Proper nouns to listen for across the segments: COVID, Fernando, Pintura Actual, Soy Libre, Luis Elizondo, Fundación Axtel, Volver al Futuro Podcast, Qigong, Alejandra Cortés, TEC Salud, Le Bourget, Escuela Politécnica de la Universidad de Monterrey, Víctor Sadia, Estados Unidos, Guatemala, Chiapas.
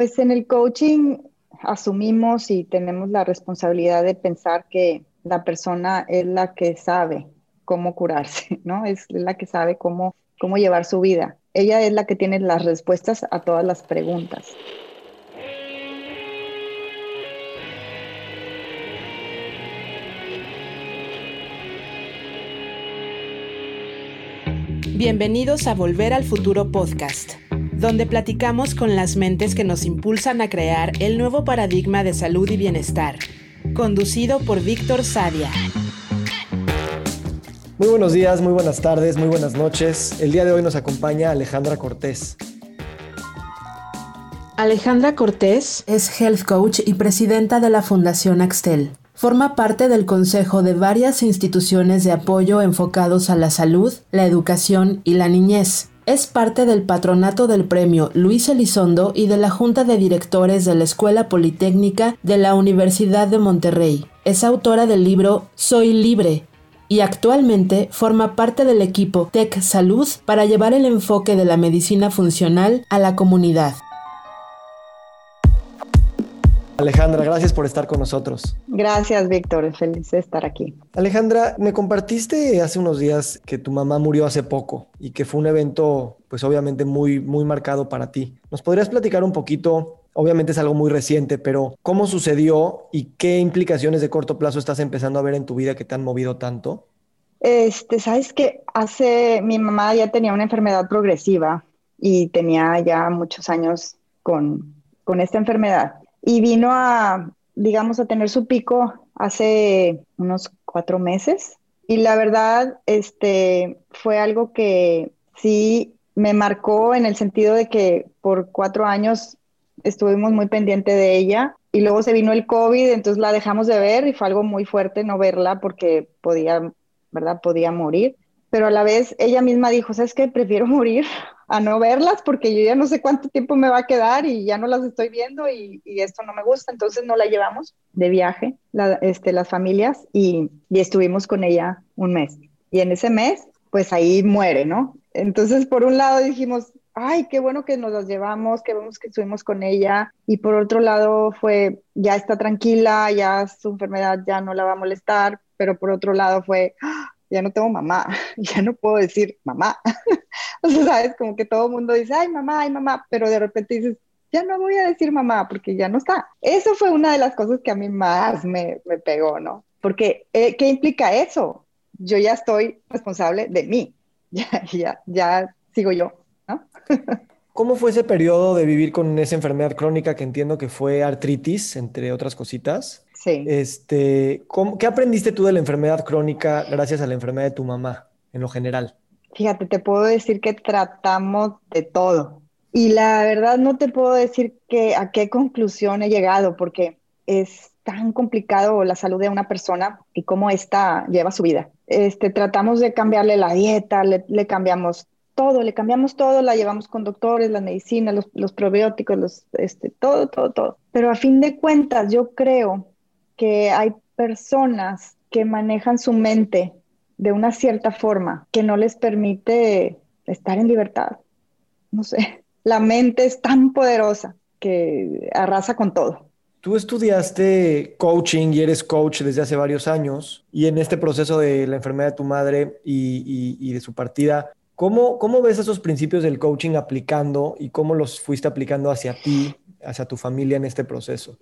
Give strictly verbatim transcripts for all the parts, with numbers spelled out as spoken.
Pues en el coaching asumimos y tenemos la responsabilidad de pensar que la persona es la que sabe cómo curarse, ¿no? Es la que sabe cómo, cómo llevar su vida. Ella es la que tiene las respuestas a todas las preguntas. Bienvenidos a Volver al Futuro Podcast, donde platicamos con las mentes que nos impulsan a crear el nuevo paradigma de salud y bienestar. Conducido por Víctor Sadia. Muy buenos días, muy buenas tardes, muy buenas noches. El día de hoy nos acompaña Alejandra Cortés. Alejandra Cortés es Health Coach y presidenta de la Fundación Axtel. Forma parte del consejo de varias instituciones de apoyo enfocados a la salud, la educación y la niñez. Es parte del patronato del premio Luis Elizondo y de la Junta de Directores de la Escuela Politécnica de la Universidad de Monterrey. Es autora del libro Soy Libre y actualmente forma parte del equipo TEC Salud para llevar el enfoque de la medicina funcional a la comunidad. Alejandra, gracias por estar con nosotros. Gracias, Víctor. Feliz de estar aquí. Alejandra, me compartiste hace unos días que tu mamá murió hace poco y que fue un evento, pues obviamente muy, muy marcado para ti. ¿Nos podrías platicar un poquito? Obviamente es algo muy reciente, pero ¿cómo sucedió y qué implicaciones de corto plazo estás empezando a ver en tu vida que te han movido tanto? Este, sabes que hace, mi mamá ya tenía una enfermedad progresiva y tenía ya muchos años con, con esta enfermedad. Y vino a, digamos, a tener su pico hace unos cuatro meses. Y la verdad, este, fue algo que sí me marcó en el sentido de que por cuatro años estuvimos muy pendiente de ella. Y luego se vino el COVID, entonces la dejamos de ver y fue algo muy fuerte no verla porque podía, ¿verdad? Podía morir. Pero a la vez ella misma dijo, ¿sabes qué? Prefiero morir a no verlas porque yo ya no sé cuánto tiempo me va a quedar y ya no las estoy viendo y, y esto no me gusta. Entonces no la llevamos de viaje, la, este, las familias, y, y estuvimos con ella un mes. Y en ese mes, pues ahí muere, ¿no? Entonces, por un lado dijimos, ay, qué bueno que nos las llevamos, qué bueno que estuvimos con ella. Y por otro lado fue, ya está tranquila, ya su enfermedad ya no la va a molestar. Pero por otro lado fue... ¡Ah! Ya no tengo mamá, ya no puedo decir mamá. O sea, ¿sabes? Como que todo el mundo dice, ay, mamá, ay, mamá, pero de repente dices, ya no voy a decir mamá porque ya no está. Eso fue una de las cosas que a mí más me, me pegó, ¿no? Porque, eh, ¿qué implica eso? Yo ya estoy responsable de mí, ya, ya, ya sigo yo, ¿no? ¿Cómo fue ese periodo de vivir con esa enfermedad crónica que entiendo que fue artritis, entre otras cositas? Sí. Este, ¿Qué aprendiste tú de la enfermedad crónica gracias a la enfermedad de tu mamá en lo general? Fíjate, te puedo decir que tratamos de todo. Y la verdad no te puedo decir que a qué conclusión he llegado porque es tan complicado la salud de una persona y cómo ésta lleva su vida. Este, tratamos de cambiarle la dieta, le, le cambiamos todo, le cambiamos todo, la llevamos con doctores, las medicinas, los, los probióticos, los, este, todo, todo, todo. Pero a fin de cuentas yo creo... que hay personas que manejan su mente de una cierta forma que no les permite estar en libertad. No sé, la mente es tan poderosa que arrasa con todo. Tú estudiaste coaching y eres coach desde hace varios años y en este proceso de la enfermedad de tu madre y, y, y de su partida, ¿cómo, cómo ves esos principios del coaching aplicando y cómo los fuiste aplicando hacia ti, hacia tu familia en este proceso?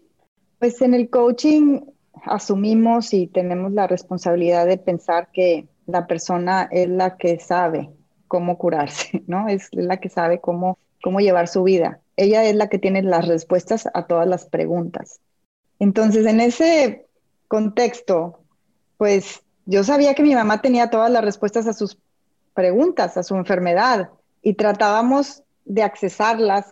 Pues en el coaching asumimos y tenemos la responsabilidad de pensar que la persona es la que sabe cómo curarse, ¿no? Es la que sabe cómo, cómo llevar su vida. Ella es la que tiene las respuestas a todas las preguntas. Entonces, en ese contexto, pues yo sabía que mi mamá tenía todas las respuestas a sus preguntas, a su enfermedad, y tratábamos de accesarlas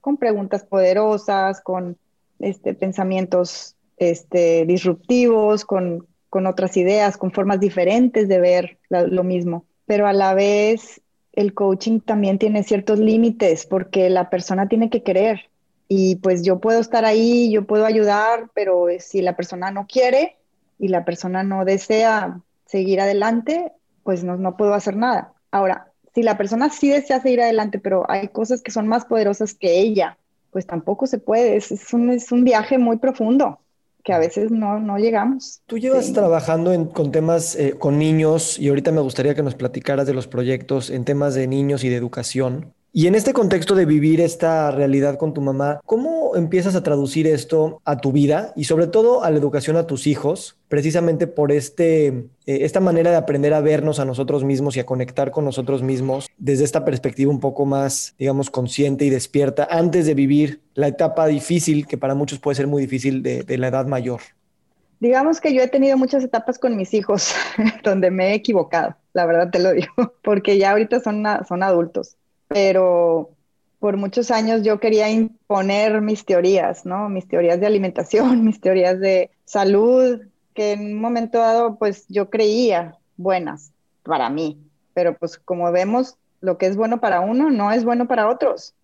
con preguntas poderosas, con... Este, pensamientos este, disruptivos, con, con otras ideas, con formas diferentes de ver la, lo mismo. Pero a la vez el coaching también tiene ciertos límites porque la persona tiene que querer. Y pues yo puedo estar ahí, yo puedo ayudar, pero si la persona no quiere y la persona no desea seguir adelante, pues no, no puedo hacer nada. Ahora, si la persona sí desea seguir adelante, pero hay cosas que son más poderosas que ella, pues tampoco se puede. Es, es, un, es un viaje muy profundo que a veces no, no llegamos. Tú llevas sí. trabajando en, con temas eh, con niños, y ahorita me gustaría que nos platicaras de los proyectos en temas de niños y de educación. Y en este contexto de vivir esta realidad con tu mamá, ¿cómo empiezas a traducir esto a tu vida y sobre todo a la educación a tus hijos? Precisamente por este, eh, esta manera de aprender a vernos a nosotros mismos y a conectar con nosotros mismos desde esta perspectiva un poco más, digamos, consciente y despierta antes de vivir la etapa difícil, que para muchos puede ser muy difícil, de, de la edad mayor. Digamos que yo he tenido muchas etapas con mis hijos donde me he equivocado, la verdad te lo digo, porque ya ahorita son, son adultos. Pero por muchos años yo quería imponer mis teorías, ¿no? Mis teorías de alimentación, mis teorías de salud, que en un momento dado, pues, yo creía buenas para mí. Pero, pues, como vemos, lo que es bueno para uno no es bueno para otros.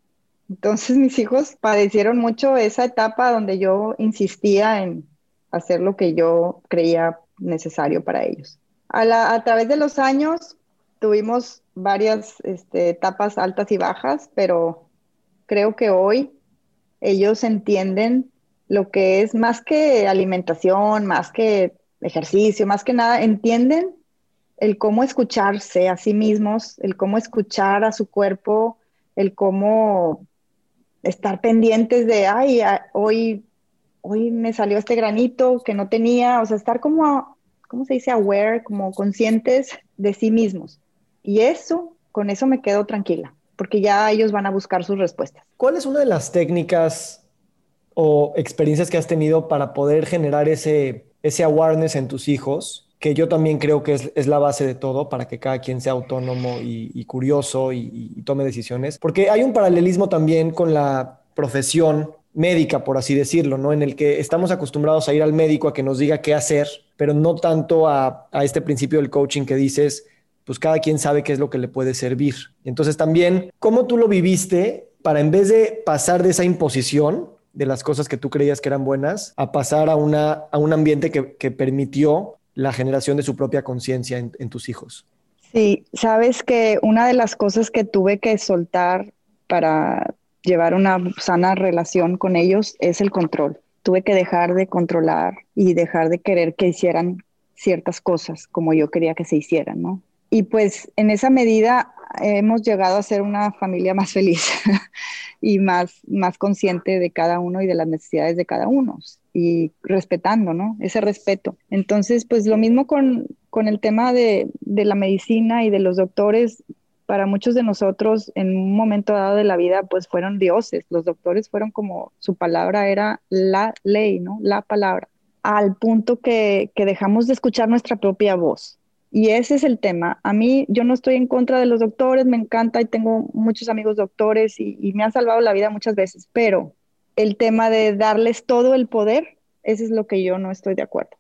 Entonces, mis hijos padecieron mucho esa etapa donde yo insistía en hacer lo que yo creía necesario para ellos. A, la, a través de los años tuvimos varias este, etapas altas y bajas, pero creo que hoy ellos entienden lo que es más que alimentación, más que ejercicio, más que nada, entienden el cómo escucharse a sí mismos, el cómo escuchar a su cuerpo, el cómo estar pendientes de, ay, hoy, hoy me salió este granito que no tenía, o sea, estar como, ¿cómo se dice? Aware, como conscientes de sí mismos. Y eso, con eso me quedo tranquila, porque ya ellos van a buscar sus respuestas. ¿Cuál es una de las técnicas o experiencias que has tenido para poder generar ese, ese awareness en tus hijos? Que yo también creo que es, es la base de todo para que cada quien sea autónomo y, y curioso y, y tome decisiones. Porque hay un paralelismo también con la profesión médica, por así decirlo, ¿no? En el que estamos acostumbrados a ir al médico a que nos diga qué hacer, pero no tanto a, a este principio del coaching que dices, pues cada quien sabe qué es lo que le puede servir. Entonces también, ¿cómo tú lo viviste para, en vez de pasar de esa imposición de las cosas que tú creías que eran buenas, a pasar a, una, a un ambiente que, que permitió la generación de su propia conciencia en, en tus hijos? Sí, sabes que una de las cosas que tuve que soltar para llevar una sana relación con ellos es el control. Tuve que dejar de controlar y dejar de querer que hicieran ciertas cosas como yo quería que se hicieran, ¿no? Y pues en esa medida hemos llegado a ser una familia más feliz y más, más consciente de cada uno y de las necesidades de cada uno y respetando, ¿no? Ese respeto. Entonces, pues lo mismo con, con el tema de, de la medicina y de los doctores. Para muchos de nosotros en un momento dado de la vida, pues fueron dioses. Los doctores fueron como, su palabra era la ley, ¿no? La palabra. Al punto que, que dejamos de escuchar nuestra propia voz. Y ese es el tema. A mí, yo no estoy en contra de los doctores, me encanta y tengo muchos amigos doctores y, y me han salvado la vida muchas veces, pero el tema de darles todo el poder, ese es lo que yo no estoy de acuerdo.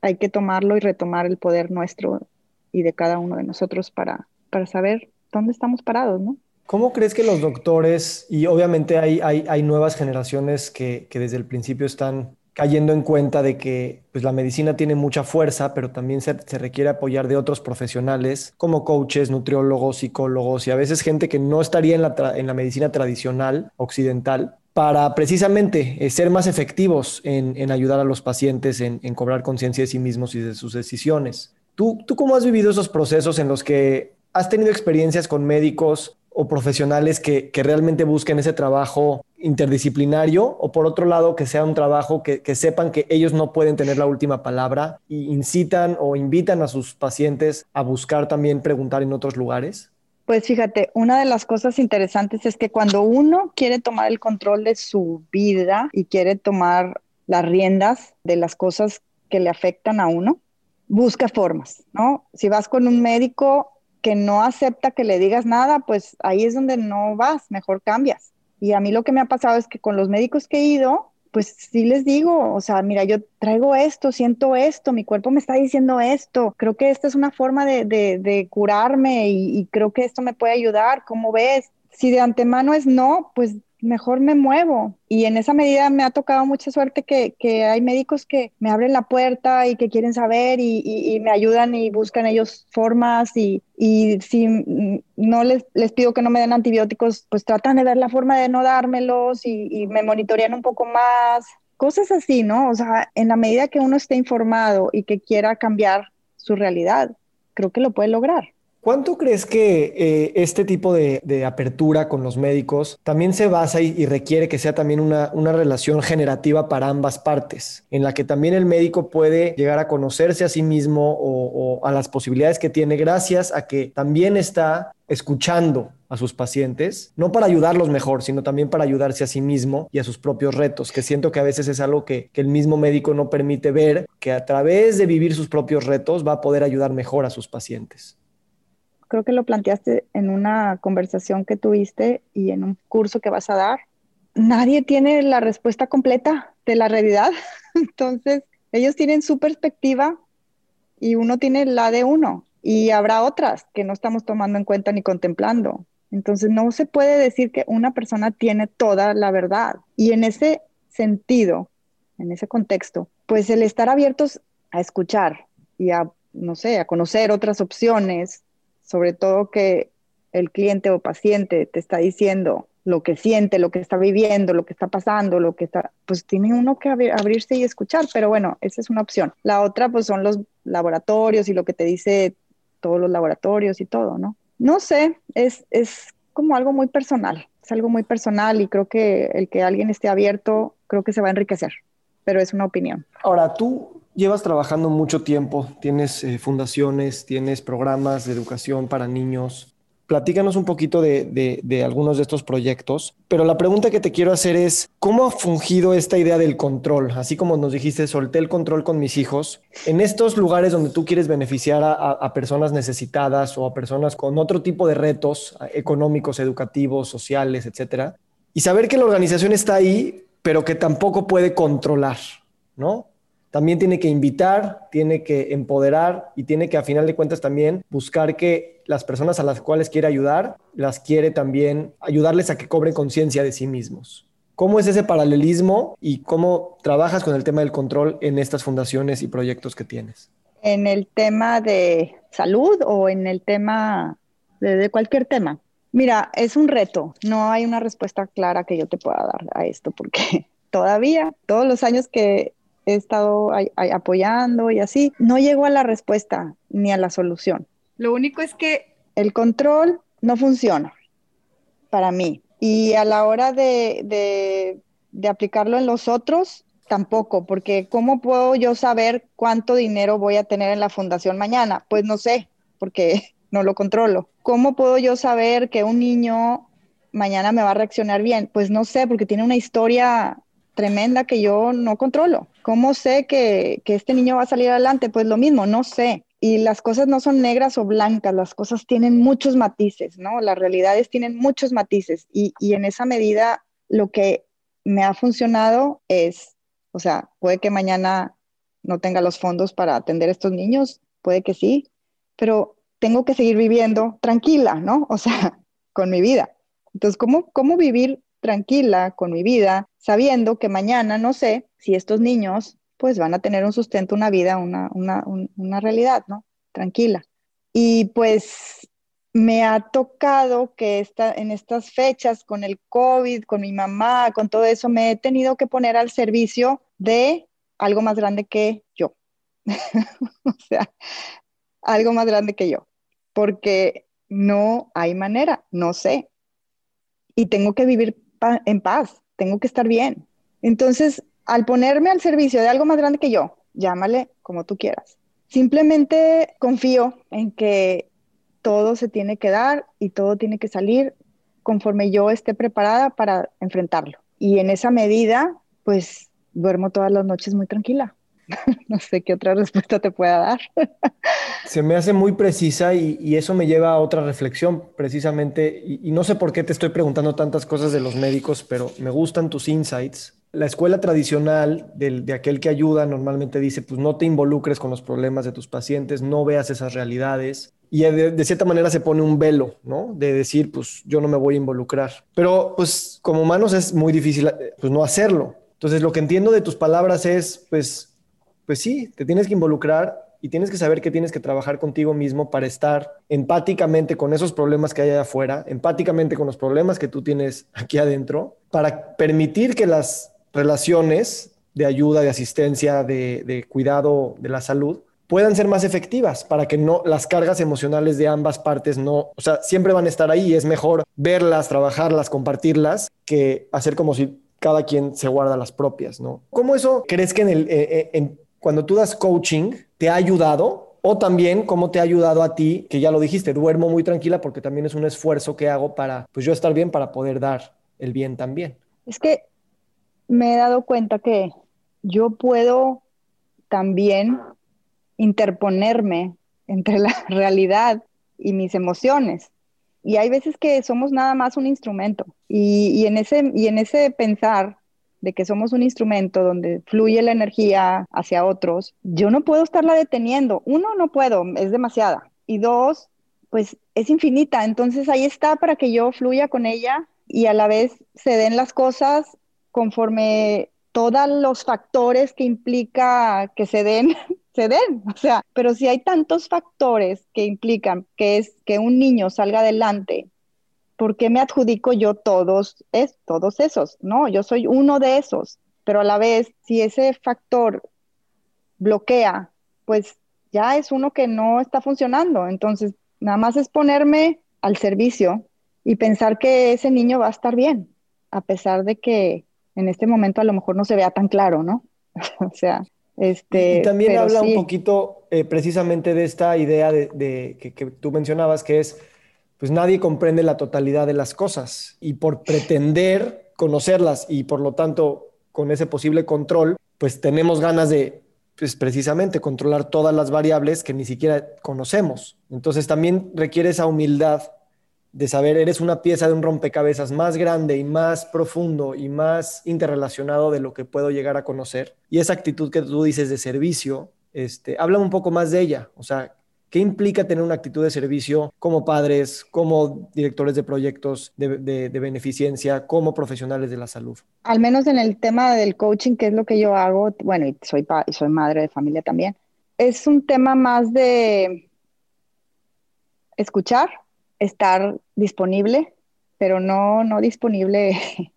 Hay que tomarlo y retomar el poder nuestro y de cada uno de nosotros para, para saber dónde estamos parados, ¿no? ¿Cómo crees que los doctores, y obviamente hay, hay, hay nuevas generaciones que, que desde el principio están cayendo en cuenta de que pues, la medicina tiene mucha fuerza, pero también se, se requiere apoyar de otros profesionales como coaches, nutriólogos, psicólogos y a veces gente que no estaría en la, tra- en la medicina tradicional occidental para precisamente eh, ser más efectivos en, en ayudar a los pacientes, en, en cobrar conciencia de sí mismos y de sus decisiones? ¿Tú, ¿Tú cómo has vivido esos procesos en los que has tenido experiencias con médicos o profesionales que, que realmente busquen ese trabajo interdisciplinario o por otro lado que sea un trabajo que, que sepan que ellos no pueden tener la última palabra e incitan o invitan a sus pacientes a buscar también preguntar en otros lugares? Pues fíjate, una de las cosas interesantes es que cuando uno quiere tomar el control de su vida y quiere tomar las riendas de las cosas que le afectan a uno, busca formas, ¿no? Si vas con un médico que no acepta que le digas nada, pues ahí es donde no vas, mejor cambias. Y a mí lo que me ha pasado es que con los médicos que he ido, pues sí les digo, o sea, mira, yo traigo esto, siento esto, mi cuerpo me está diciendo esto, creo que esta es una forma de, de, de curarme y, y creo que esto me puede ayudar, ¿cómo ves? Si de antemano es no, pues mejor me muevo. Y en esa medida me ha tocado mucha suerte que, que hay médicos que me abren la puerta y que quieren saber y, y, y me ayudan y buscan ellos formas y, y si no les, les pido que no me den antibióticos, pues tratan de ver la forma de no dármelos y, y me monitorean un poco más. Cosas así, ¿no? O sea, en la medida que uno esté informado y que quiera cambiar su realidad, creo que lo puede lograr. ¿Cuánto crees que eh, este tipo de, de apertura con los médicos también se basa y, y requiere que sea también una, una relación generativa para ambas partes, en la que también el médico puede llegar a conocerse a sí mismo o, o a las posibilidades que tiene gracias a que también está escuchando a sus pacientes, no para ayudarlos mejor, sino también para ayudarse a sí mismo y a sus propios retos, que siento que a veces es algo que, que el mismo médico no permite ver, que a través de vivir sus propios retos va a poder ayudar mejor a sus pacientes? Creo que lo planteaste en una conversación que tuviste y en un curso que vas a dar. Nadie tiene la respuesta completa de la realidad. Entonces, ellos tienen su perspectiva y uno tiene la de uno. Y habrá otras que no estamos tomando en cuenta ni contemplando. Entonces, no se puede decir que una persona tiene toda la verdad. Y en ese sentido, en ese contexto, pues el estar abiertos a escuchar y a, no sé, a conocer otras opciones, sobre todo que el cliente o paciente te está diciendo lo que siente, lo que está viviendo, lo que está pasando, lo que está, pues tiene uno que abrir, abrirse y escuchar, pero bueno, esa es una opción. La otra pues son los laboratorios y lo que te dice todos los laboratorios y todo, ¿no? No sé, es, es como algo muy personal, es algo muy personal y creo que el que alguien esté abierto, creo que se va a enriquecer, pero es una opinión. Ahora tú... Llevas trabajando mucho tiempo, tienes eh, fundaciones, tienes programas de educación para niños. Platícanos un poquito de, de, de algunos de estos proyectos, pero la pregunta que te quiero hacer es, ¿cómo ha fungido esta idea del control? Así como nos dijiste, solté el control con mis hijos. En estos lugares donde tú quieres beneficiar a, a, a personas necesitadas o a personas con otro tipo de retos económicos, educativos, sociales, etcétera, y saber que la organización está ahí, pero que tampoco puede controlar, ¿no? También tiene que invitar, tiene que empoderar y tiene que a final de cuentas también buscar que las personas a las cuales quiere ayudar, las quiere también ayudarles a que cobren conciencia de sí mismos. ¿Cómo es ese paralelismo y cómo trabajas con el tema del control en estas fundaciones y proyectos que tienes? ¿En el tema de salud o en el tema de, de cualquier tema? Mira, es un reto. No hay una respuesta clara que yo te pueda dar a esto porque todavía todos los años que he estado a, a, apoyando y así, no llego a la respuesta ni a la solución. Lo único es que el control no funciona para mí. Y a la hora de, de, de aplicarlo en los otros, tampoco, porque ¿cómo puedo yo saber cuánto dinero voy a tener en la fundación mañana? Pues no sé, porque no lo controlo. ¿Cómo puedo yo saber que un niño mañana me va a reaccionar bien? Pues no sé, porque tiene una historia tremenda que yo no controlo. ¿Cómo sé que, que este niño va a salir adelante? Pues lo mismo, no sé. Y las cosas no son negras o blancas, las cosas tienen muchos matices, ¿no? Las realidades tienen muchos matices y, y en esa medida lo que me ha funcionado es, o sea, puede que mañana no tenga los fondos para atender a estos niños, puede que sí, pero tengo que seguir viviendo tranquila, ¿no? O sea, con mi vida. Entonces, ¿cómo, cómo vivir tranquila con mi vida, sabiendo que mañana no sé si estos niños pues van a tener un sustento, una vida, una, una, un, una realidad, ¿no? Tranquila. Y pues me ha tocado que esta, en estas fechas con el COVID, con mi mamá, con todo eso, me he tenido que poner al servicio de algo más grande que yo. O sea, algo más grande que yo. Porque no hay manera, no sé. Y tengo que vivir pa- en paz. Tengo que estar bien. Entonces, al ponerme al servicio de algo más grande que yo, llámale como tú quieras. Simplemente confío en que todo se tiene que dar y todo tiene que salir conforme yo esté preparada para enfrentarlo. Y en esa medida, pues, duermo todas las noches muy tranquila. No sé qué otra respuesta te pueda dar. Se me hace muy precisa y, y eso me lleva a otra reflexión precisamente y, y no sé por qué te estoy preguntando tantas cosas de los médicos, pero me gustan tus insights. la escuela tradicional de, de aquel que ayuda normalmente dice, pues no te involucres con los problemas de tus pacientes, no veas esas realidades. Y de, de cierta manera se pone un velo, ¿no? De decir, pues yo no me voy a involucrar. Pero pues como humanos es muy difícil pues, no hacerlo. Entonces lo que entiendo de tus palabras es, pues, pues sí, te tienes que involucrar y tienes que saber que tienes que trabajar contigo mismo para estar empáticamente con esos problemas que hay allá afuera, empáticamente con los problemas que tú tienes aquí adentro, para permitir que las relaciones de ayuda, de asistencia, de, de cuidado de la salud, puedan ser más efectivas para que no las cargas emocionales de ambas partes no, o sea, siempre van a estar ahí. Es mejor verlas, trabajarlas, compartirlas, que hacer como si cada quien se guarda las propias, ¿no? ¿Cómo eso crees que en el, eh, en, cuando tú das coaching te ha ayudado? O también, ¿cómo te ha ayudado a ti? Que ya lo dijiste, duermo muy tranquila porque también es un esfuerzo que hago para, pues yo estar bien para poder dar el bien también. Es que me he dado cuenta que yo puedo también interponerme entre la realidad y mis emociones. Y hay veces que somos nada más un instrumento. Y, y, en ese, y en ese pensar de que somos un instrumento donde fluye la energía hacia otros, yo no puedo estarla deteniendo. Uno, no puedo, es demasiada. Y dos, pues es infinita. Entonces ahí está para que yo fluya con ella y a la vez se den las cosas conforme todos los factores que implica que se den, se den. O sea, pero si hay tantos factores que implican que es que un niño salga adelante, ¿por qué me adjudico yo todos, es, todos esos? No, yo soy uno de esos. Pero a la vez, si ese factor bloquea, pues ya es uno que no está funcionando. Entonces, nada más es ponerme al servicio y pensar que ese niño va a estar bien, a pesar de que en este momento a lo mejor no se vea tan claro, ¿no? O sea, este... Y también habla sí. un poquito eh, precisamente de esta idea de, de, que, que tú mencionabas, que es, pues nadie comprende la totalidad de las cosas y por pretender conocerlas y por lo tanto con ese posible control, pues tenemos ganas de, pues precisamente, controlar todas las variables que ni siquiera conocemos. Entonces también requiere esa humildad de saber, eres una pieza de un rompecabezas más grande y más profundo y más interrelacionado de lo que puedo llegar a conocer. Y esa actitud que tú dices de servicio, este, habla un poco más de ella. O sea, ¿qué implica tener una actitud de servicio como padres, como directores de proyectos de, de, de beneficencia, como profesionales de la salud? Al menos en el tema del coaching, que es lo que yo hago, bueno, y soy, pa- y soy madre de familia también, es un tema más de escuchar, estar disponible, pero no, no disponible,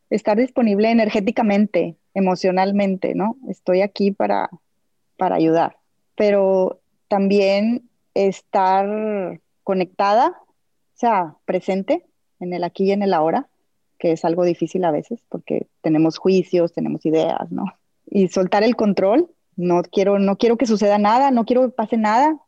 estar disponible energéticamente, emocionalmente, ¿no? Estoy aquí para, para ayudar, pero también estar conectada, o sea, presente en el aquí y en el ahora, que es algo difícil a veces porque tenemos juicios, tenemos ideas, ¿no? Y soltar el control, no quiero, no quiero que suceda nada, no quiero que pase nada,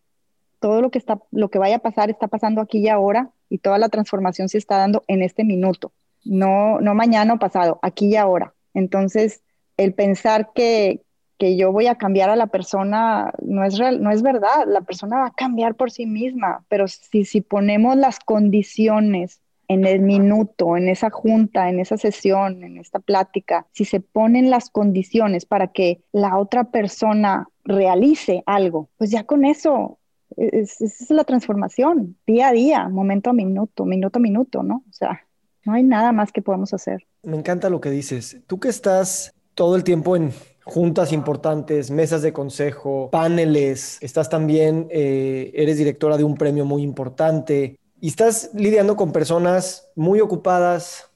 todo lo que, está, lo que vaya a pasar está pasando aquí y ahora, y toda la transformación se está dando en este minuto, no, no mañana o pasado, aquí y ahora. Entonces, el pensar que, que yo voy a cambiar a la persona no es, real, no es verdad, la persona va a cambiar por sí misma, pero si, si ponemos las condiciones en el minuto, en esa junta, en esa sesión, en esta plática, si se ponen las condiciones para que la otra persona realice algo, pues ya con eso... Esa es la transformación, día a día, momento a minuto, minuto a minuto, ¿no? O sea, no hay nada más que podamos hacer. Me encanta lo que dices. Tú que estás todo el tiempo en juntas importantes, mesas de consejo, paneles, estás también, eh, eres directora de un premio muy importante y estás lidiando con personas muy ocupadas,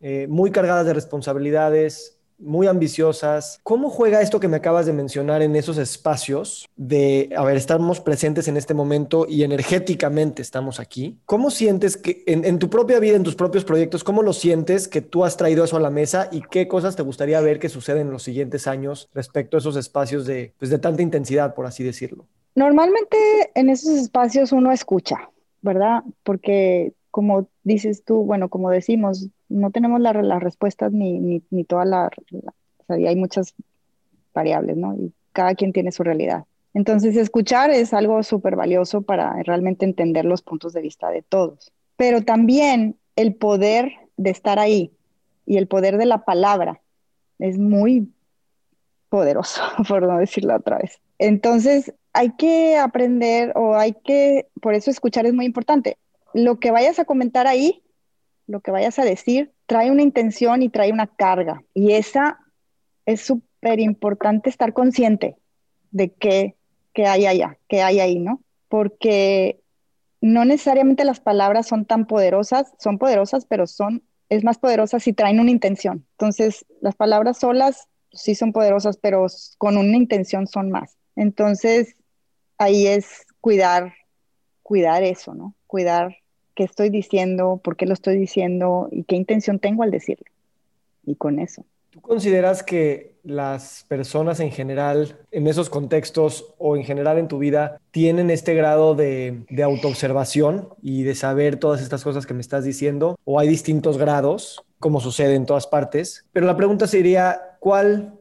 eh, muy cargadas de responsabilidades, muy ambiciosas. ¿Cómo juega esto que me acabas de mencionar en esos espacios de, a ver, estamos presentes en este momento y energéticamente estamos aquí? ¿Cómo sientes que en, en tu propia vida, en tus propios proyectos, cómo lo sientes que tú has traído eso a la mesa y qué cosas te gustaría ver que suceden en los siguientes años respecto a esos espacios de, pues, de tanta intensidad, por así decirlo? Normalmente en esos espacios uno escucha, ¿verdad? Porque como dices tú, bueno, como decimos, no tenemos la, las respuestas ni, ni, ni toda la, la... O sea, hay muchas variables, ¿no? Y cada quien tiene su realidad. Entonces, escuchar es algo súper valioso para realmente entender los puntos de vista de todos. Pero también el poder de estar ahí y el poder de la palabra es muy poderoso, por no decirlo otra vez. Entonces, hay que aprender o hay que, por eso escuchar es muy importante. Lo que vayas a comentar ahí, lo que vayas a decir, trae una intención y trae una carga. Y esa es súper importante, estar consciente de qué, qué hay allá, qué hay ahí, ¿no? Porque no necesariamente las palabras son tan poderosas, son poderosas, pero son, es más poderosa si traen una intención. Entonces, las palabras solas sí son poderosas, pero con una intención son más. Entonces, ahí es cuidar, cuidar eso, ¿no? Cuidar qué estoy diciendo, por qué lo estoy diciendo y qué intención tengo al decirlo. Y con eso. ¿Tú consideras que las personas en general, en esos contextos o en general en tu vida, tienen este grado de, de autoobservación y de saber todas estas cosas que me estás diciendo? ¿O hay distintos grados, como sucede en todas partes? Pero la pregunta sería, ¿cuál,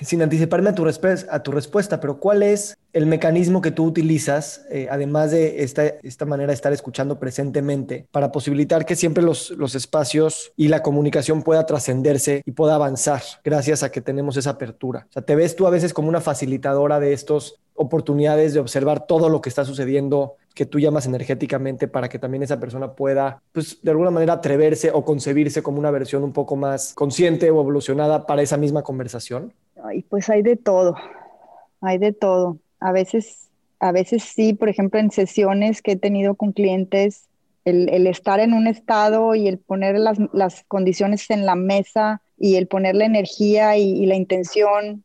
sin anticiparme a tu, resp- a tu respuesta, pero cuál es el mecanismo que tú utilizas, eh, además de esta, esta manera de estar escuchando presentemente, para posibilitar que siempre los, los espacios y la comunicación pueda trascenderse y pueda avanzar gracias a que tenemos esa apertura? O sea, ¿te ves tú a veces como una facilitadora de estas oportunidades de observar todo lo que está sucediendo, que tú llamas energéticamente, para que también esa persona pueda, pues, de alguna manera atreverse o concebirse como una versión un poco más consciente o evolucionada para esa misma conversación? Ay, pues hay de todo, hay de todo. A veces, a veces sí, por ejemplo, en sesiones que he tenido con clientes, el, el estar en un estado y el poner las, las condiciones en la mesa y el poner la energía y, y la intención,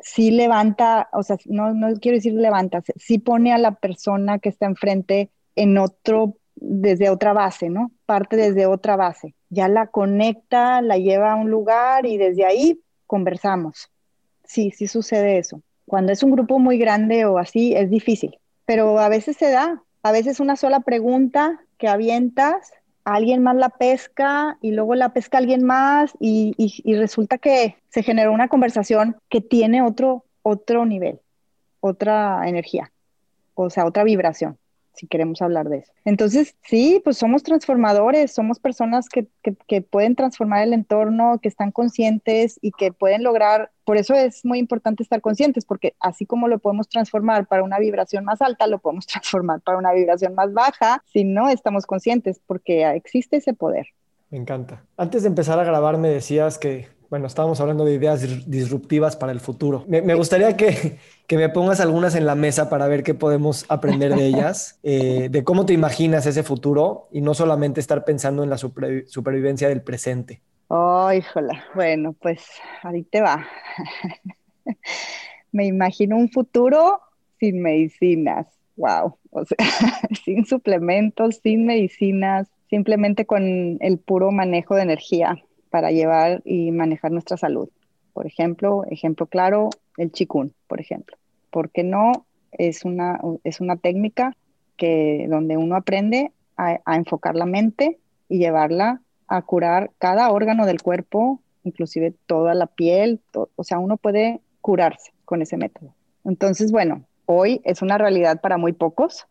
sí levanta, o sea, no, no quiero decir levanta, sí pone a la persona que está enfrente en otro, desde otra base, ¿no? Parte desde otra base. Ya la conecta, la lleva a un lugar y desde ahí conversamos. Sí, sí sucede eso. Cuando es un grupo muy grande o así, es difícil. Pero a veces se da. A veces una sola pregunta que avientas, alguien más la pesca y luego la pesca alguien más y, y, y resulta que se generó una conversación que tiene otro, otro nivel, otra energía, o sea, otra vibración, si queremos hablar de eso. Entonces, sí, pues somos transformadores, somos personas que, que, que pueden transformar el entorno, que están conscientes y que pueden lograr, por eso es muy importante estar conscientes, porque así como lo podemos transformar para una vibración más alta, lo podemos transformar para una vibración más baja, si no estamos conscientes, porque existe ese poder. Me encanta. Antes de empezar a grabar me decías que, bueno, estábamos hablando de ideas disruptivas para el futuro. Me, me gustaría que, que me pongas algunas en la mesa para ver qué podemos aprender de ellas, eh, de cómo te imaginas ese futuro y no solamente estar pensando en la supervi- supervivencia del presente. Oh, híjola. Bueno, pues ahí te va. Me imagino un futuro sin medicinas. Wow. O sea, sin suplementos, sin medicinas, simplemente con el puro manejo de energía para llevar y manejar nuestra salud. Por ejemplo, ejemplo claro, el Qigong, por ejemplo. ¿Por qué no? Es una, es una técnica que, donde uno aprende a, a enfocar la mente y llevarla a curar cada órgano del cuerpo, inclusive toda la piel. To, o sea, uno puede curarse con ese método. Entonces, bueno, hoy es una realidad para muy pocos,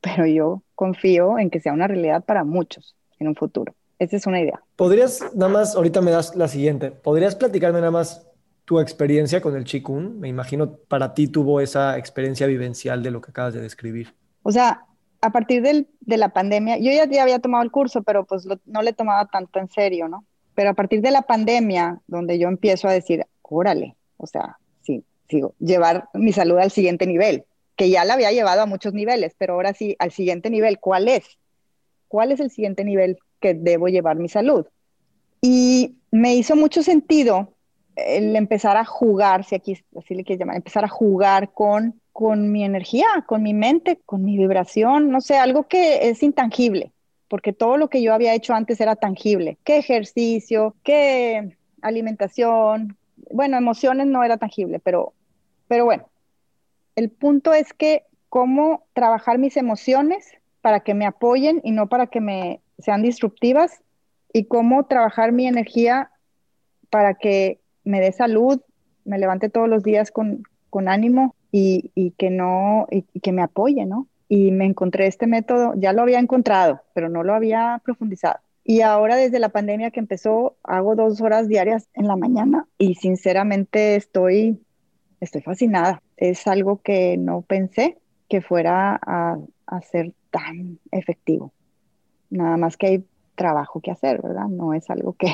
pero yo confío en que sea una realidad para muchos en un futuro. Esa es una idea. ¿Podrías, nada más, ahorita me das la siguiente, ¿podrías platicarme nada más tu experiencia con el Qigong? Me imagino para ti tuvo esa experiencia vivencial de lo que acabas de describir. O sea, a partir del, de la pandemia, yo ya, ya había tomado el curso, pero pues lo, no le tomaba tanto en serio, ¿no? Pero a partir de la pandemia, donde yo empiezo a decir, órale, o sea, sí, sigo, llevar mi salud al siguiente nivel, que ya la había llevado a muchos niveles, pero ahora sí, al siguiente nivel, ¿cuál es? ¿Cuál es el siguiente nivel que debo llevar mi salud? Y me hizo mucho sentido el empezar a jugar, si aquí así le quieres llamar, empezar a jugar con, con mi energía, con mi mente, con mi vibración, no sé, algo que es intangible, porque todo lo que yo había hecho antes era tangible. ¿Qué ejercicio? ¿Qué alimentación? Bueno, emociones no era tangible, pero, pero bueno. El punto es que cómo trabajar mis emociones para que me apoyen y no para que me sean disruptivas, y cómo trabajar mi energía para que me dé salud, me levante todos los días con, con ánimo y, y, que no, y, y que me apoye, ¿no? Y me encontré este método, ya lo había encontrado, pero no lo había profundizado. Y ahora desde la pandemia que empezó, hago dos horas diarias en la mañana y sinceramente estoy, estoy fascinada. Es algo que no pensé que fuera a, a ser tan efectivo. Nada más que hay trabajo que hacer, ¿verdad? No es algo que,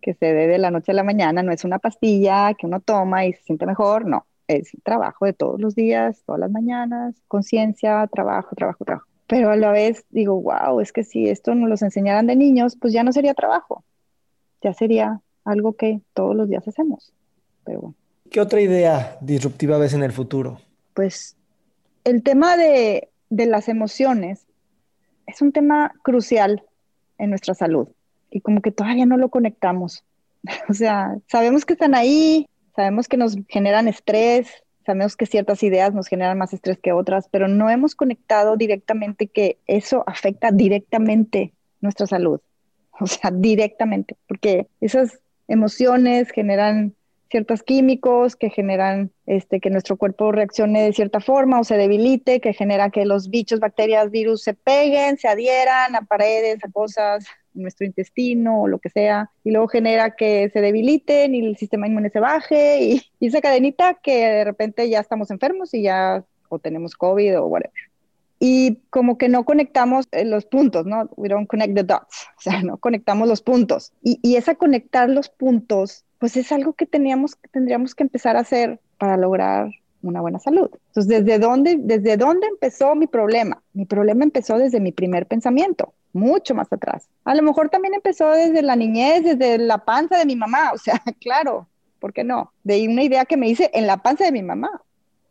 que se dé de la noche a la mañana, no es una pastilla que uno toma y se siente mejor, no. Es trabajo de todos los días, todas las mañanas, conciencia, trabajo, trabajo, trabajo. Pero a la vez digo, wow, es que si esto nos los enseñaran de niños, pues ya no sería trabajo. Ya sería algo que todos los días hacemos. Pero bueno. ¿Qué otra idea disruptiva ves en el futuro? Pues el tema de, de las emociones es un tema crucial en nuestra salud. Y como que todavía no lo conectamos. O sea, sabemos que están ahí, sabemos que nos generan estrés, sabemos que ciertas ideas nos generan más estrés que otras, pero no hemos conectado directamente que eso afecta directamente nuestra salud. O sea, directamente, porque esas emociones generan ciertos químicos que generan este, que nuestro cuerpo reaccione de cierta forma o se debilite, que genera que los bichos, bacterias, virus se peguen, se adhieran a paredes, a cosas, en nuestro intestino o lo que sea, y luego genera que se debiliten y el sistema inmune se baje y, y esa cadenita que de repente ya estamos enfermos y ya o tenemos COVID o whatever. Y como que no conectamos los puntos, ¿no? We don't connect the dots, o sea, no conectamos los puntos. Y, y esa conectar los puntos pues es algo que teníamos, tendríamos que empezar a hacer para lograr una buena salud. Entonces, ¿desde dónde, desde dónde empezó mi problema? Mi problema empezó desde mi primer pensamiento, mucho más atrás. A lo mejor también empezó desde la niñez, desde la panza de mi mamá, o sea, claro, ¿por qué no? De una idea que me hice en la panza de mi mamá,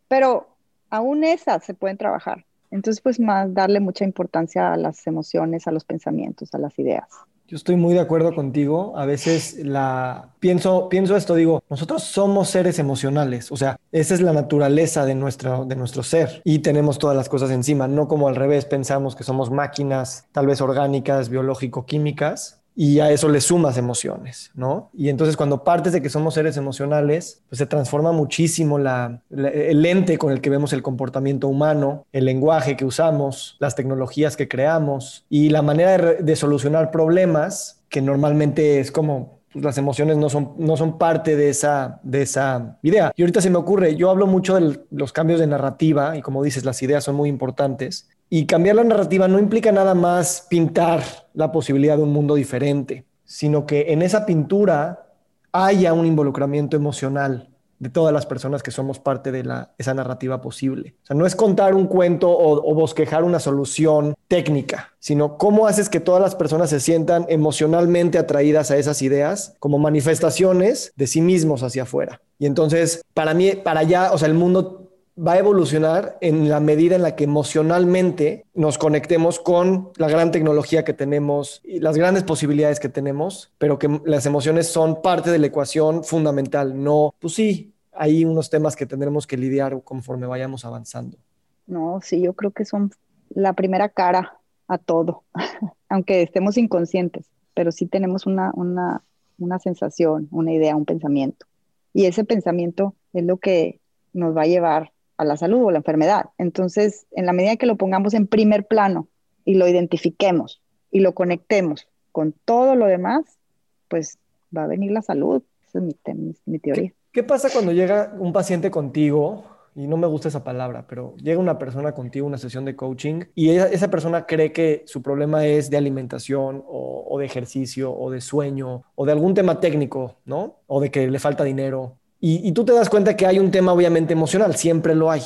pero aún esas se pueden trabajar. Entonces, pues más darle mucha importancia a las emociones, a los pensamientos, a las ideas. Yo estoy muy de acuerdo contigo. A veces la pienso, pienso esto, digo, nosotros somos seres emocionales. O sea, esa es la naturaleza de nuestro, de nuestro ser y tenemos todas las cosas encima. No como al revés, pensamos que somos máquinas, tal vez orgánicas, biológico-químicas, y a eso le sumas emociones, ¿no? Y entonces cuando partes de que somos seres emocionales, pues se transforma muchísimo la, la, el lente con el que vemos el comportamiento humano, el lenguaje que usamos, las tecnologías que creamos y la manera de, de solucionar problemas, que normalmente es como pues, las emociones no son, no son parte de esa, de esa idea. Y ahorita se me ocurre, yo hablo mucho de los cambios de narrativa y como dices, las ideas son muy importantes. Y cambiar la narrativa no implica nada más pintar la posibilidad de un mundo diferente, sino que en esa pintura haya un involucramiento emocional de todas las personas que somos parte de la, esa narrativa posible. O sea, no es contar un cuento o, o bosquejar una solución técnica, sino cómo haces que todas las personas se sientan emocionalmente atraídas a esas ideas como manifestaciones de sí mismos hacia afuera. Y entonces, para mí, para allá, o sea, el mundo va a evolucionar en la medida en la que emocionalmente nos conectemos con la gran tecnología que tenemos y las grandes posibilidades que tenemos, pero que las emociones son parte de la ecuación fundamental. No, pues sí, hay unos temas que tendremos que lidiar conforme vayamos avanzando. No, sí, yo creo que son la primera cara a todo, aunque estemos inconscientes, pero sí tenemos una, una, una sensación, una idea, un pensamiento. Y ese pensamiento es lo que nos va a llevar a la salud o la enfermedad. Entonces, en la medida que lo pongamos en primer plano y lo identifiquemos y lo conectemos con todo lo demás, pues va a venir la salud. Esa es mi, mi, mi teoría. ¿Qué, qué pasa cuando llega un paciente contigo? Y no me gusta esa palabra, pero llega una persona contigo a una sesión de coaching y esa, esa persona cree que su problema es de alimentación o, o de ejercicio o de sueño o de algún tema técnico, ¿no? O de que le falta dinero. Y, y tú te das cuenta que hay un tema obviamente emocional, siempre lo hay.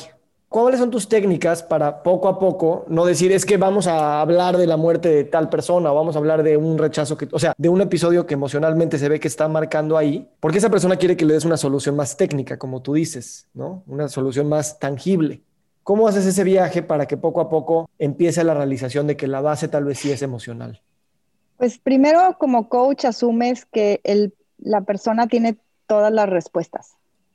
¿Cuáles son tus técnicas para poco a poco no decir es que vamos a hablar de la muerte de tal persona o vamos a hablar de un rechazo, que, o sea, de un episodio que emocionalmente se ve que está marcando ahí? Porque esa persona quiere que le des una solución más técnica, como tú dices, ¿no? Una solución más tangible. ¿Cómo haces ese viaje para que poco a poco empiece la realización de que la base tal vez sí es emocional? Pues primero como coach asumes que el, la persona tiene todas las respuestas,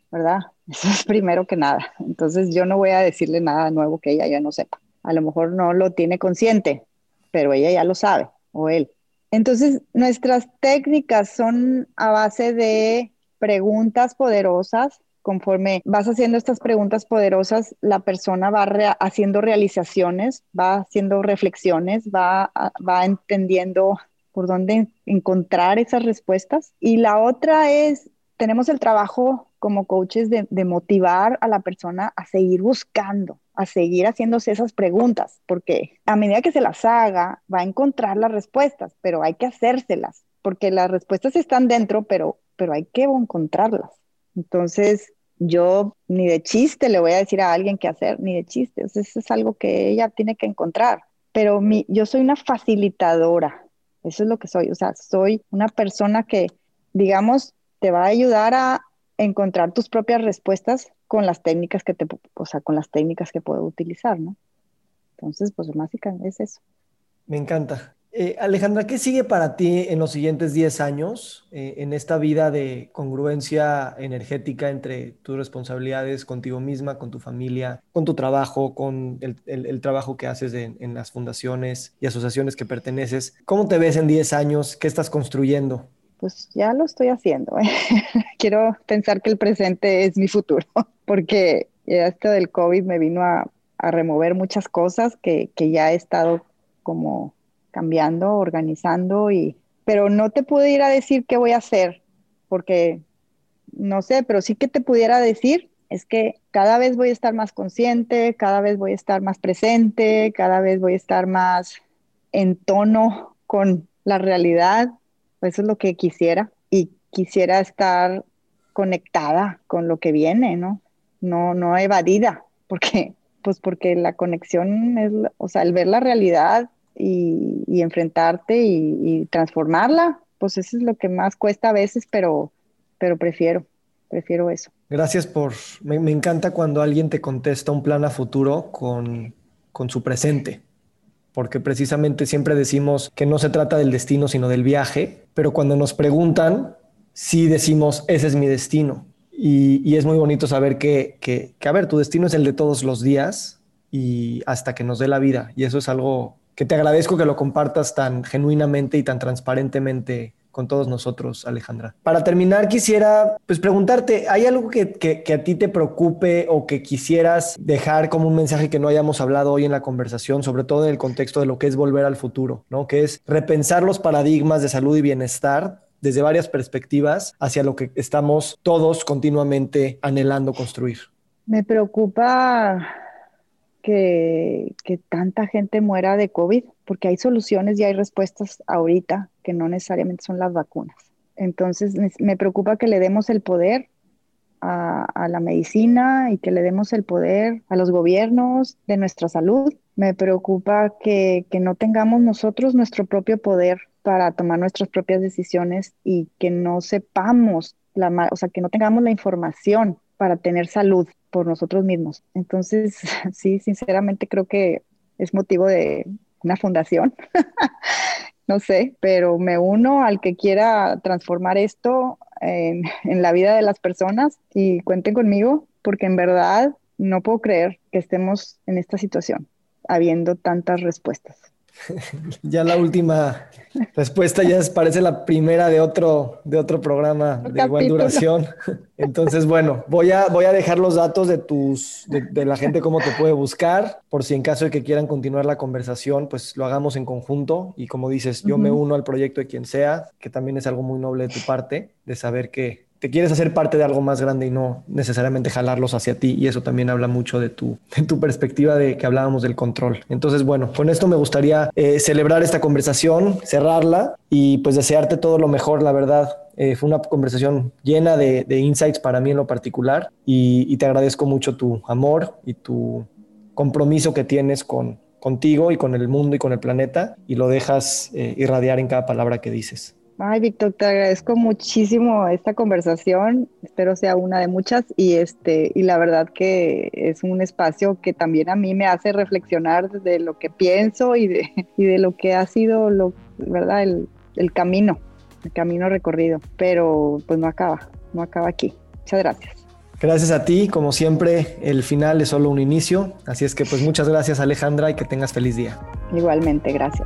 ¿verdad? Eso es primero que nada. Entonces yo no voy a decirle nada nuevo que ella ya no sepa. A lo mejor no lo tiene consciente, pero ella ya lo sabe, o él. Entonces nuestras técnicas son a base de preguntas poderosas, conforme vas haciendo estas preguntas poderosas, la persona va re- haciendo realizaciones, va haciendo reflexiones, va, va entendiendo por dónde encontrar esas respuestas. Y la otra es, tenemos el trabajo como coaches de, de motivar a la persona a seguir buscando, a seguir haciéndose esas preguntas, porque a medida que se las haga, va a encontrar las respuestas, pero hay que hacérselas, porque las respuestas están dentro, pero, pero hay que encontrarlas. Entonces, yo ni de chiste le voy a decir a alguien qué hacer, ni de chiste. Entonces, eso es algo que ella tiene que encontrar. Pero mi, yo soy una facilitadora, eso es lo que soy. O sea, soy una persona que, digamos, te va a ayudar a encontrar tus propias respuestas con las técnicas que te, o sea, con las técnicas que puedo utilizar, ¿no? Entonces, pues básicamente es eso. Me encanta. Eh, Alejandra, ¿qué sigue para ti en los siguientes diez años, eh, en esta vida de congruencia energética entre tus responsabilidades contigo misma, con tu familia, con tu trabajo, con el, el, el trabajo que haces en, en las fundaciones y asociaciones que perteneces? ¿Cómo te ves en diez años? ¿Qué estás construyendo? Pues ya lo estoy haciendo, ¿eh? Quiero pensar que el presente es mi futuro, porque esto del COVID me vino a, a remover muchas cosas que, que ya he estado como cambiando, organizando, y, pero no te pude ir a decir qué voy a hacer, porque no sé, pero sí que te pudiera decir es que cada vez voy a estar más consciente, cada vez voy a estar más presente, cada vez voy a estar más en tono con la realidad. Eso es lo que quisiera, y quisiera estar conectada con lo que viene, ¿no? No, no evadida, porque, pues porque la conexión es, o sea, el ver la realidad y, y enfrentarte y, y transformarla, pues eso es lo que más cuesta a veces, pero, pero prefiero, prefiero eso. Gracias por, me, me encanta cuando alguien te contesta un plan a futuro con, con su presente. Porque precisamente siempre decimos que no se trata del destino, sino del viaje. Pero cuando nos preguntan, sí decimos, ese es mi destino. Y, y es muy bonito saber que, que, que, a ver, tu destino es el de todos los días y hasta que nos dé la vida. Y eso es algo que te agradezco que lo compartas tan genuinamente y tan transparentemente con todos nosotros, Alejandra. Para terminar, quisiera pues, preguntarte, ¿hay algo que, que, que a ti te preocupe o que quisieras dejar como un mensaje que no hayamos hablado hoy en la conversación, sobre todo en el contexto de lo que es volver al futuro, ¿no? Que es repensar los paradigmas de salud y bienestar desde varias perspectivas hacia lo que estamos todos continuamente anhelando construir? Me preocupa que, que tanta gente muera de COVID, porque hay soluciones y hay respuestas ahorita que no necesariamente son las vacunas. Entonces me preocupa que le demos el poder a, a la medicina y que le demos el poder a los gobiernos de nuestra salud. Me preocupa que, que no tengamos nosotros nuestro propio poder para tomar nuestras propias decisiones y que no sepamos, la, o sea, que no tengamos la información para tener salud por nosotros mismos. Entonces, sí, sinceramente creo que es motivo de una fundación, no sé, pero me uno al que quiera transformar esto en, en la vida de las personas, y cuenten conmigo, porque en verdad no puedo creer que estemos en esta situación, habiendo tantas respuestas. Ya la última respuesta ya es, parece la primera de otro, de otro programa de igual duración. Entonces, bueno, voy a, voy a dejar los datos de, tus, de, de la gente, cómo te puede buscar, por si en caso de que quieran continuar la conversación, pues lo hagamos en conjunto. Y como dices, yo uh-huh. me uno al proyecto de quien sea, que también es algo muy noble de tu parte, de saber que te quieres hacer parte de algo más grande y no necesariamente jalarlos hacia ti. Y eso también habla mucho de tu, de tu perspectiva de que hablábamos del control. Entonces, bueno, con esto me gustaría eh, celebrar esta conversación, cerrarla y pues desearte todo lo mejor, la verdad. Eh, fue una conversación llena de, de insights para mí en lo particular y, y te agradezco mucho tu amor y tu compromiso que tienes con, contigo y con el mundo y con el planeta, y lo dejas eh, irradiar en cada palabra que dices. Ay, Víctor, te agradezco muchísimo esta conversación, espero sea una de muchas, y este y la verdad que es un espacio que también a mí me hace reflexionar de lo que pienso y de, y de lo que ha sido lo, ¿verdad? El, el camino, el camino recorrido, pero pues no acaba, no acaba aquí. Muchas gracias. Gracias a ti, como siempre, el final es solo un inicio, así es que pues muchas gracias, Alejandra, y que tengas feliz día. Igualmente, gracias.